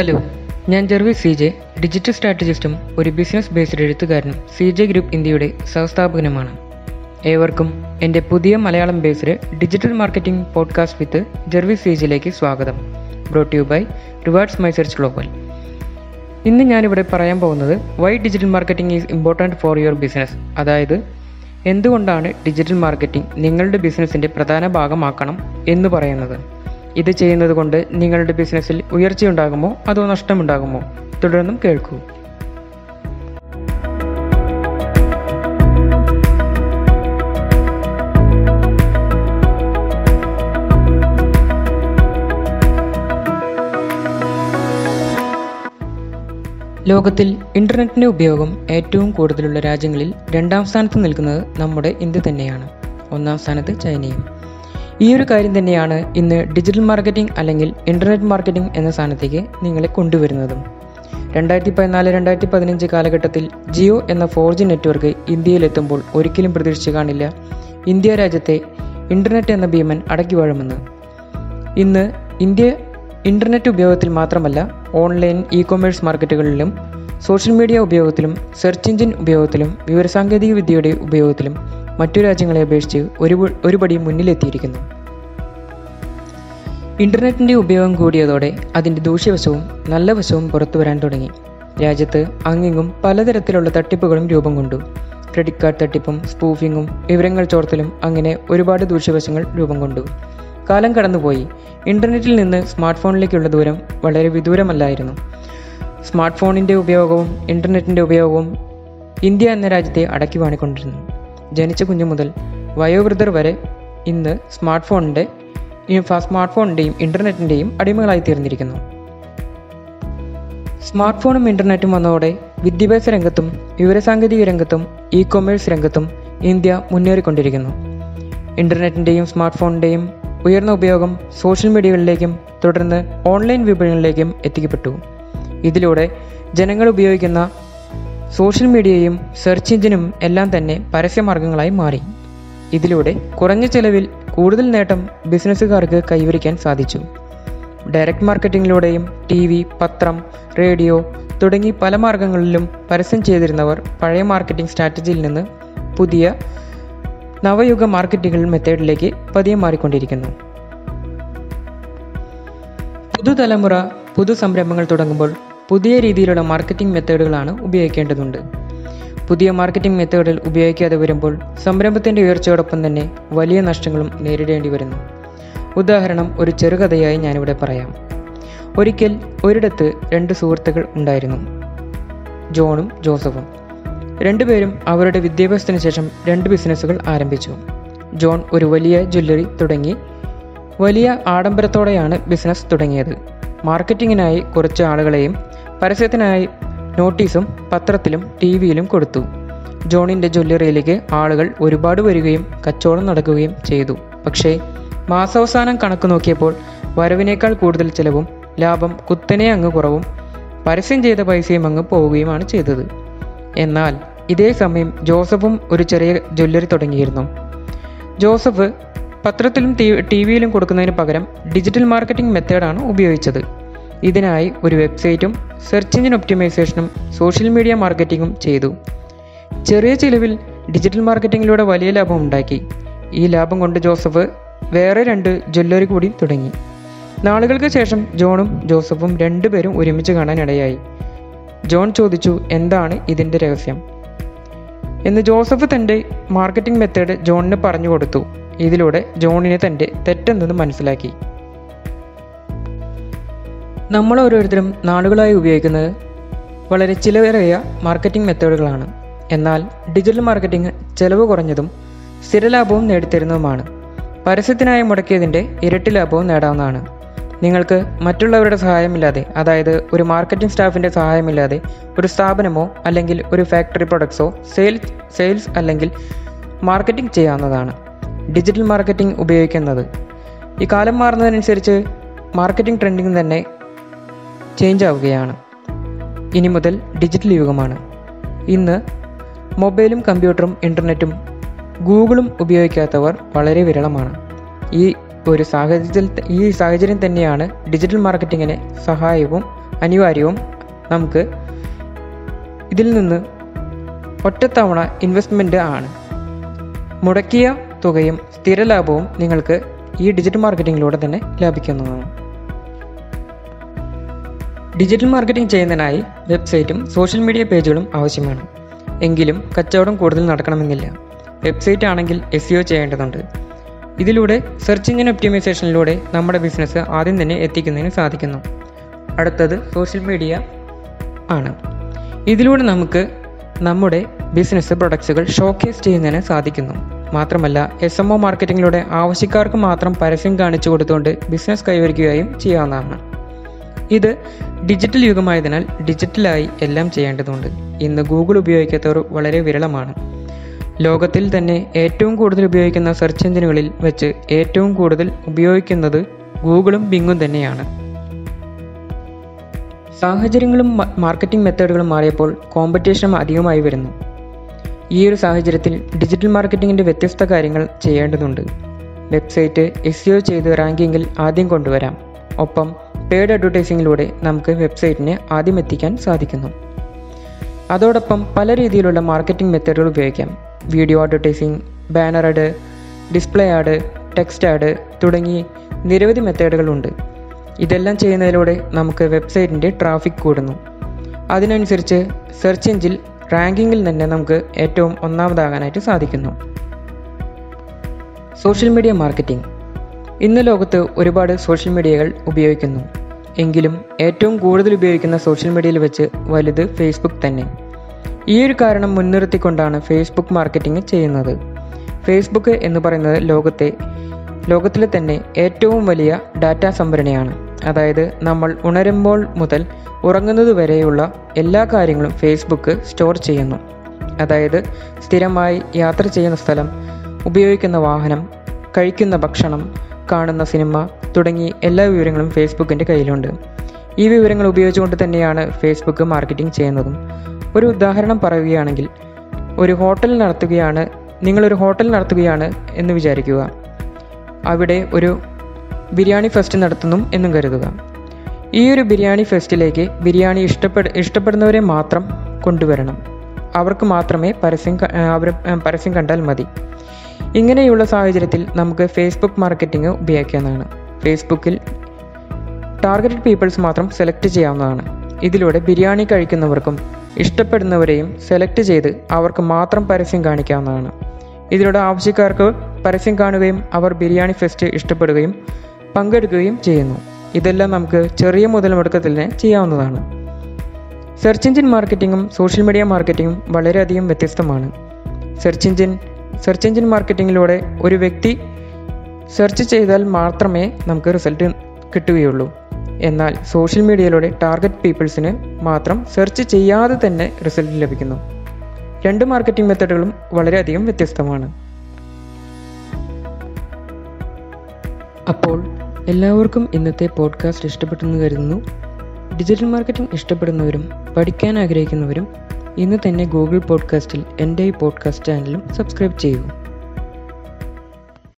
Hello, ഞാൻ Jervis C J, digital സ്ട്രാറ്റജിസ്റ്റും ഒരു ബിസിനസ് ബേസ്ഡ് എഴുത്തുകാരനും സി ജെ ഗ്രൂപ്പ് ഇന്ത്യയുടെ സഹസ്ഥാപകനുമാണ്. ഏവർക്കും എൻ്റെ പുതിയ Malayalam based digital marketing podcast with Jervis C ജെയിലേക്ക് സ്വാഗതം. Brought you by rewards my search global. ഇന്ന് ഞാനിവിടെ പറയാൻ പോകുന്നത് why digital marketing is important for your business, അതായത് എന്തുകൊണ്ടാണ് ഡിജിറ്റൽ മാർക്കറ്റിംഗ് നിങ്ങളുടെ ബിസിനസ്സിൻ്റെ പ്രധാന ഭാഗമാക്കണം എന്ന് പറയുന്നത്. ഇത് ചെയ്യുന്നത് കൊണ്ട് നിങ്ങളുടെ ബിസിനസ്സിൽ ഉയർച്ചയുണ്ടാകുമോ അതോ നഷ്ടമുണ്ടാകുമോ? തുടർന്നും കേൾക്കൂ. ലോകത്തിൽ ഇൻ്റർനെറ്റിൻ്റെ ഉപയോഗം ഏറ്റവും കൂടുതലുള്ള രാജ്യങ്ങളിൽ രണ്ടാം സ്ഥാനത്ത് നിൽക്കുന്നത് നമ്മുടെ ഇന്ത്യ തന്നെയാണ്. ഒന്നാം സ്ഥാനത്ത് ചൈനയും. ഈ ഒരു കാര്യം തന്നെയാണ് ഇന്ന് ഡിജിറ്റൽ മാർക്കറ്റിംഗ് അല്ലെങ്കിൽ ഇൻ്റർനെറ്റ് മാർക്കറ്റിംഗ് എന്ന സ്ഥാനത്തേക്ക് നിങ്ങളെ കൊണ്ടുവരുന്നതും. 2014-2015 കാലഘട്ടത്തിൽ ജിയോ എന്ന 4G നെറ്റ്വർക്ക് ഇന്ത്യയിലെത്തുമ്പോൾ ഒരിക്കലും പ്രതീക്ഷിച്ചു കാണില്ല ഇന്ത്യ രാജ്യത്തെ ഇൻ്റർനെറ്റ് എന്ന ഭീമൻ അടക്കി വാഴുമെന്ന്. ഇന്ന് ഇന്ത്യ ഇൻ്റർനെറ്റ് ഉപയോഗത്തിൽ മാത്രമല്ല, ഓൺലൈൻ ഇ കൊമേഴ്സ് മാർക്കറ്റുകളിലും സോഷ്യൽ മീഡിയ ഉപയോഗത്തിലും സെർച്ച് എഞ്ചിൻ ഉപയോഗത്തിലും വിവരസാങ്കേതിക വിദ്യയുടെ ഉപയോഗത്തിലും മറ്റു രാജ്യങ്ങളെ അപേക്ഷിച്ച് ഒരുപടി മുന്നിലെത്തിയിരിക്കുന്നു. ഇൻ്റർനെറ്റിൻ്റെ ഉപയോഗം കൂടിയതോടെ അതിൻ്റെ ദൂഷ്യവശവും നല്ല വശവും പുറത്തു വരാൻ തുടങ്ങി. രാജ്യത്ത് അങ്ങിങ്ങും പലതരത്തിലുള്ള തട്ടിപ്പുകളും രൂപം കൊണ്ടു. ക്രെഡിറ്റ് കാർഡ് തട്ടിപ്പും സ്പൂഫിങ്ങും വിവരങ്ങൾ ചോർത്തലും അങ്ങനെ ഒരുപാട് ദൂഷ്യവശങ്ങൾ രൂപം കൊണ്ടു. കാലം കടന്നുപോയി. ഇൻ്റർനെറ്റിൽ നിന്ന് സ്മാർട്ട് ഫോണിലേക്കുള്ള ദൂരം വളരെ വിദൂരമല്ലായിരുന്നു. സ്മാർട്ട് ഫോണിൻ്റെ ഉപയോഗവും ഇൻ്റർനെറ്റിൻ്റെ ഉപയോഗവും ഇന്ത്യ എന്ന രാജ്യത്തെ അടക്കി വാണിക്കൊണ്ടിരുന്നു. ജനിച്ച കുഞ്ഞു മുതൽ വയോവൃദ്ധർ വരെ ഇന്ന് സ്മാർട്ട് ഫോണിൻ്റെയും ഇൻ്റർനെറ്റിൻ്റെയും അടിമകളായി തീർന്നിരിക്കുന്നു. സ്മാർട്ട് ഫോണും ഇൻ്റർനെറ്റും വന്നതോടെ വിദ്യാഭ്യാസ രംഗത്തും വിവരസാങ്കേതിക രംഗത്തും ഇ കൊമേഴ്സ് രംഗത്തും ഇന്ത്യ മുന്നേറിക്കൊണ്ടിരിക്കുന്നു. ഇൻ്റർനെറ്റിൻ്റെയും സ്മാർട്ട് ഫോണിൻ്റെയും ഉയർന്ന ഉപയോഗം സോഷ്യൽ മീഡിയകളിലേക്കും തുടർന്ന് ഓൺലൈൻ വിപണികളിലേക്കും എത്തിക്കപ്പെട്ടു. ഇതിലൂടെ ജനങ്ങൾ ഉപയോഗിക്കുന്ന സോഷ്യൽ മീഡിയയും സെർച്ച് എഞ്ചിനും എല്ലാം തന്നെ പരസ്യമാർഗങ്ങളായി മാറി. ഇതിലൂടെ കുറഞ്ഞ ചെലവിൽ കൂടുതൽ നേട്ടം ബിസിനസ്സുകാർക്ക് കൈവരിക്കാൻ സാധിച്ചു. ഡയറക്റ്റ് മാർക്കറ്റിങ്ങിലൂടെയും TV, പത്രം, റേഡിയോ തുടങ്ങി പല മാർഗങ്ങളിലും പരസ്യം ചെയ്തിരുന്നവർ പഴയ മാർക്കറ്റിംഗ് സ്ട്രാറ്റജിയിൽ നിന്ന് പുതിയ നവയുഗ മാർക്കറ്റിംഗ് മെത്തേഡിലേക്ക് പതിയെ മാറിക്കൊണ്ടിരിക്കുന്നു. പുതുതലമുറ പുതു സംരംഭങ്ങൾ തുടങ്ങുമ്പോൾ പുതിയ രീതിയിലുള്ള മാർക്കറ്റിംഗ് മെത്തേഡുകളാണ് ഉപയോഗിക്കേണ്ടതുണ്ട്. പുതിയ മാർക്കറ്റിംഗ് മെത്തേഡിൽ ഉപയോഗിക്കാതെ വരുമ്പോൾ സംരംഭത്തിൻ്റെ ഉയർച്ചയോടൊപ്പം തന്നെ വലിയ നഷ്ടങ്ങളും നേരിടേണ്ടി വരുന്നു. ഉദാഹരണം ഒരു ചെറുകഥയായി ഞാനിവിടെ പറയാം. ഒരിക്കൽ ഒരിടത്ത് 2 സുഹൃത്തുക്കൾ ഉണ്ടായിരുന്നു, ജോണും ജോസഫും. 2 പേരും അവരുടെ വിദ്യാഭ്യാസത്തിന് ശേഷം 2 ബിസിനസ്സുകൾ ആരംഭിച്ചു. ജോൺ ഒരു വലിയ ജ്വല്ലറി തുടങ്ങി വലിയ ആഡംബരത്തോടെയാണ് ബിസിനസ് തുടങ്ങിയത്. മാർക്കറ്റിങ്ങിനായി കുറച്ച് ആളുകളെയും പരസ്യത്തിനായി നോട്ടീസും പത്രത്തിലും TV യിലും കൊടുത്തു. ജോണിൻ്റെ ജ്വല്ലറിയിലേക്ക് ആളുകൾ ഒരുപാട് വരികയും കച്ചവടം നടക്കുകയും ചെയ്തു. പക്ഷേ മാസാവസാനം കണക്ക് നോക്കിയപ്പോൾ വരവിനേക്കാൾ കൂടുതൽ ചിലവും ലാഭം കുത്തനെ അങ്ങ് കുറവും പരസ്യം ചെയ്ത പൈസയും അങ്ങ് പോവുകയുമാണ് ചെയ്തത്. എന്നാൽ ഇതേ സമയം ജോസഫും ഒരു ചെറിയ ജ്വല്ലറി തുടങ്ങിയിരുന്നു. ജോസഫ് പത്രത്തിലും TV യിലും കൊടുക്കുന്നതിന് പകരം ഡിജിറ്റൽ മാർക്കറ്റിംഗ് മെത്തേഡാണ് ഉപയോഗിച്ചത്. ഇതിനായി ഒരു വെബ്സൈറ്റും സെർച്ച് എഞ്ചിൻ ഒപ്റ്റിമൈസേഷനും സോഷ്യൽ മീഡിയ മാർക്കറ്റിംഗും ചെയ്തു. ചെറിയ ചിലവിൽ ഡിജിറ്റൽ മാർക്കറ്റിങ്ങിലൂടെ വലിയ ലാഭം ഉണ്ടാക്കി. ഈ ലാഭം കൊണ്ട് ജോസഫ് വേറെ 2 ജ്വല്ലറി കൂടി തുടങ്ങി. നാളുകൾക്ക് ശേഷം ജോണും ജോസഫും 2 പേരും ഒരുമിച്ച് കാണാനിടയായി. ജോൺ ചോദിച്ചു, എന്താണ് ഇതിൻ്റെ രഹസ്യം എന്ന്. ജോസഫ് തൻ്റെ മാർക്കറ്റിംഗ് മെത്തേഡ് ജോണിന് പറഞ്ഞു കൊടുത്തു. ഇതിലൂടെ ജോണിനെ തൻ്റെ തെറ്റെന്ന് മനസ്സിലാക്കി. നമ്മൾ ഓരോരുത്തരും നാളുകളായി ഉപയോഗിക്കുന്നത് വളരെ ചിലവേറിയ മാർക്കറ്റിംഗ് മെത്തേഡുകളാണ്. എന്നാൽ ഡിജിറ്റൽ മാർക്കറ്റിംഗ് ചിലവ് കുറഞ്ഞതും സ്ഥിരലാഭവും നേടിത്തരുന്നതുമാണ്. പരസ്യത്തിനായി മുടക്കിയതിൻ്റെ ഇരട്ടി ലാഭവും നേടാവുന്നതാണ്. നിങ്ങൾക്ക് മറ്റുള്ളവരുടെ സഹായമില്ലാതെ, അതായത് ഒരു മാർക്കറ്റിംഗ് സ്റ്റാഫിൻ്റെ സഹായമില്ലാതെ, ഒരു സ്ഥാപനമോ അല്ലെങ്കിൽ ഒരു ഫാക്ടറി പ്രൊഡക്ട്സോ സെയിൽസ് അല്ലെങ്കിൽ മാർക്കറ്റിംഗ് ചെയ്യാവുന്നതാണ് ഡിജിറ്റൽ മാർക്കറ്റിംഗ് ഉപയോഗിക്കുന്നത്. ഈ കാലം മാറുന്നതിനനുസരിച്ച് മാർക്കറ്റിംഗ് ട്രെൻഡിങ് തന്നെ ചേഞ്ച് ആവുകയാണ്. ഇനി മുതൽ ഡിജിറ്റൽ യുഗമാണ്. ഇന്ന് മൊബൈലും കമ്പ്യൂട്ടറും ഇൻ്റർനെറ്റും ഗൂഗിളും ഉപയോഗിക്കാത്തവർ വളരെ വിരളമാണ്. ഈ ഒരു സാഹചര്യത്തിൽ ഈ സാഹചര്യം തന്നെയാണ് ഡിജിറ്റൽ മാർക്കറ്റിങ്ങിന് സഹായവും അനിവാര്യവും. നമുക്ക് ഇതിൽ നിന്ന് ഒറ്റത്തവണ ഇൻവെസ്റ്റ്മെൻറ്റ് ആണ്, മുടക്കിയ തുകയും സ്ഥിര ലാഭവും നിങ്ങൾക്ക് ഈ ഡിജിറ്റൽ മാർക്കറ്റിങ്ങിലൂടെ തന്നെ ലഭിക്കുന്നതാണ്. ഡിജിറ്റൽ മാർക്കറ്റിംഗ് ചെയ്യുന്നതിനായി വെബ്സൈറ്റും സോഷ്യൽ മീഡിയ പേജുകളും ആവശ്യമാണ്. എങ്കിലും കച്ചവടം കൂടുതൽ നടക്കണമെന്നില്ല. വെബ്സൈറ്റ് ആണെങ്കിൽ SEO ചെയ്യേണ്ടതുണ്ട്. ഇതിലൂടെ സെർച്ച് എഞ്ചിൻ ഒപ്റ്റിമൈസേഷനിലൂടെ നമ്മുടെ ബിസിനസ് ആദ്യം തന്നെ എത്തിക്കുന്നതിന് സാധിക്കുന്നു. അടുത്തത് സോഷ്യൽ മീഡിയ ആണ്. ഇതിലൂടെ നമുക്ക് നമ്മുടെ ബിസിനസ് പ്രൊഡക്ട്സുകൾ ഷോക്കേസ് ചെയ്യുന്നതിന് സാധിക്കുന്നു. മാത്രമല്ല SMO മാർക്കറ്റിങ്ങിലൂടെ ആവശ്യക്കാർക്ക് മാത്രം പരസ്യം കാണിച്ചു കൊടുത്തുകൊണ്ട് ബിസിനസ് കൈവരിക്കുകയും ചെയ്യാവുന്നതാണ്. ഇത് ഡിജിറ്റൽ യുഗമായതിനാൽ ഡിജിറ്റലായി എല്ലാം ചെയ്യേണ്ടതുണ്ട്. ഇന്ന് ഗൂഗിൾ ഉപയോഗിക്കാത്തവർ വളരെ വിരളമാണ്. ലോകത്തിൽ തന്നെ ഏറ്റവും കൂടുതൽ ഉപയോഗിക്കുന്ന സെർച്ച് എഞ്ചിനുകളിൽ വെച്ച് ഏറ്റവും കൂടുതൽ ഉപയോഗിക്കുന്നത് ഗൂഗിളും ബിങ്ങും തന്നെയാണ്. സാഹചര്യങ്ങളും മാർക്കറ്റിംഗ് മെത്തേഡുകളും മാറിയപ്പോൾ കോമ്പറ്റീഷൻ അധികമായി വരുന്നു. ഈ ഒരു സാഹചര്യത്തിൽ ഡിജിറ്റൽ മാർക്കറ്റിങ്ങിൻ്റെ വ്യത്യസ്ത കാര്യങ്ങൾ ചെയ്യേണ്ടതുണ്ട്. വെബ്സൈറ്റ് SEO ചെയ്ത് റാങ്കിങ്ങിൽ ആദ്യം കൊണ്ടുവരാം. ഒപ്പം പെയ്ഡ് അഡ്വർടൈസിങ്ങിലൂടെ നമുക്ക് വെബ്സൈറ്റിനെ ആദ്യം എത്തിക്കാൻ സാധിക്കുന്നു. അതോടൊപ്പം പല രീതിയിലുള്ള മാർക്കറ്റിംഗ് മെത്തേഡുകൾ ഉപയോഗിക്കാം. Video advertising, banner ad, display ad, text ad തുടങ്ങി നിരവധി മെത്തേഡുകളുണ്ട്. ഇതെല്ലാം ചെയ്യുന്നതിലൂടെ നമുക്ക് വെബ്സൈറ്റിൻ്റെ ട്രാഫിക് കൂടുന്നു. അതിനനുസരിച്ച് സെർച്ച് എഞ്ചിൻ റാങ്കിങ്ങിൽ തന്നെ നമുക്ക് ഏറ്റവും ഒന്നാമതാകാനായിട്ട് സാധിക്കുന്നു. Social media marketing. ഇന്ന് ലോകത്ത് ഒരുപാട് സോഷ്യൽ മീഡിയകൾ ഉപയോഗിക്കുന്നു. എങ്കിലും ഏറ്റവും കൂടുതൽ ഉപയോഗിക്കുന്ന സോഷ്യൽ മീഡിയയിൽ വെച്ച് വലുത് ഫേസ്ബുക്ക് തന്നെ. ഈ ഒരു കാരണം മുൻനിർത്തിക്കൊണ്ടാണ് ഫേസ്ബുക്ക് മാർക്കറ്റിംഗ് ചെയ്യുന്നത്. ഫേസ്ബുക്ക് എന്ന് പറയുന്നത് ലോകത്തിലെ തന്നെ ഏറ്റവും വലിയ ഡാറ്റാ സംഭരണിയാണ്. അതായത് നമ്മൾ ഉണരുമ്പോൾ മുതൽ ഉറങ്ങുന്നത് വരെയുള്ള എല്ലാ കാര്യങ്ങളും ഫേസ്ബുക്ക് സ്റ്റോർ ചെയ്യുന്നു. അതായത് സ്ഥിരമായി യാത്ര ചെയ്യുന്ന സ്ഥലം, ഉപയോഗിക്കുന്ന വാഹനം, കഴിക്കുന്ന ഭക്ഷണം, കാണുന്ന സിനിമ തുടങ്ങി എല്ലാ വിവരങ്ങളും ഫേസ്ബുക്കിൻ്റെ കയ്യിലുണ്ട്. ഈ വിവരങ്ങൾ ഉപയോഗിച്ചുകൊണ്ട് തന്നെയാണ് ഫേസ്ബുക്ക് മാർക്കറ്റിംഗ് ചെയ്യുന്നതും. ഒരു ഉദാഹരണം പറയുകയാണെങ്കിൽ, നിങ്ങളൊരു ഹോട്ടൽ നടത്തുകയാണ് എന്ന് വിചാരിക്കുക. അവിടെ ഒരു ബിരിയാണി ഫെസ്റ്റ് നടത്തുന്നു എന്നും കരുതുക. ഈ ഒരു ബിരിയാണി ഫെസ്റ്റിലേക്ക് ബിരിയാണി ഇഷ്ടപ്പെടുന്നവരെ മാത്രം കൊണ്ടുവരണം. അവർക്ക് മാത്രമേ പരസ്യം കണ്ടാൽ മതി. ഇങ്ങനെയുള്ള സാഹചര്യത്തിൽ നമുക്ക് ഫേസ്ബുക്ക് മാർക്കറ്റിംഗ് ഉപയോഗിക്കാവുന്നതാണ്. ഫേസ്ബുക്കിൽ ടാർഗറ്റഡ് പീപ്പിൾസ് മാത്രം സെലക്ട് ചെയ്യാവുന്നതാണ്. ഇതിലൂടെ ബിരിയാണി കഴിക്കുന്നവർക്കും ഇഷ്ടപ്പെടുന്നവരെയും സെലക്ട് ചെയ്ത് അവർക്ക് മാത്രം പരസ്യം കാണിക്കാവുന്നതാണ്. ഇതിലൂടെ ആവശ്യക്കാർക്ക് പരസ്യം കാണുകയും അവർ ബിരിയാണി ഫെസ്റ്റ് ഇഷ്ടപ്പെടുകയും പങ്കെടുക്കുകയും ചെയ്യുന്നു. ഇതെല്ലാം നമുക്ക് ചെറിയ മുതൽ മുടക്കത്തിൽ തന്നെ ചെയ്യാവുന്നതാണ്. സെർച്ച് എഞ്ചിൻ മാർക്കറ്റിങ്ങും സോഷ്യൽ മീഡിയ മാർക്കറ്റിങ്ങും വളരെയധികം വ്യത്യസ്തമാണ്. സെർച്ച് എഞ്ചിൻ മാർക്കറ്റിങ്ങിലൂടെ ഒരു വ്യക്തി സെർച്ച് ചെയ്താൽ മാത്രമേ നമുക്ക് റിസൾട്ട് കിട്ടുകയുള്ളൂ. എന്നാൽ സോഷ്യൽ മീഡിയയിലൂടെ ടാർഗറ്റ് പീപ്പിൾസിന് മാത്രം സെർച്ച് ചെയ്യാതെ തന്നെ റിസൾട്ട് ലഭിക്കുന്നു. രണ്ട് മാർക്കറ്റിംഗ് മെത്തേഡുകളും വളരെയധികം വ്യത്യസ്തമാണ്. അപ്പോൾ എല്ലാവർക്കും ഇന്നത്തെ പോഡ്കാസ്റ്റ് ഇഷ്ടപ്പെട്ടെന്ന് കരുതുന്നു. ഡിജിറ്റൽ മാർക്കറ്റിംഗ് ഇഷ്ടപ്പെടുന്നവരും പഠിക്കാൻ ആഗ്രഹിക്കുന്നവരും ഇന്ന് തന്നെ ഗൂഗിൾ പോഡ്കാസ്റ്റിൽ എൻ്റെ ഈ പോഡ്കാസ്റ്റ് ചാനലും സബ്സ്ക്രൈബ് ചെയ്യൂ.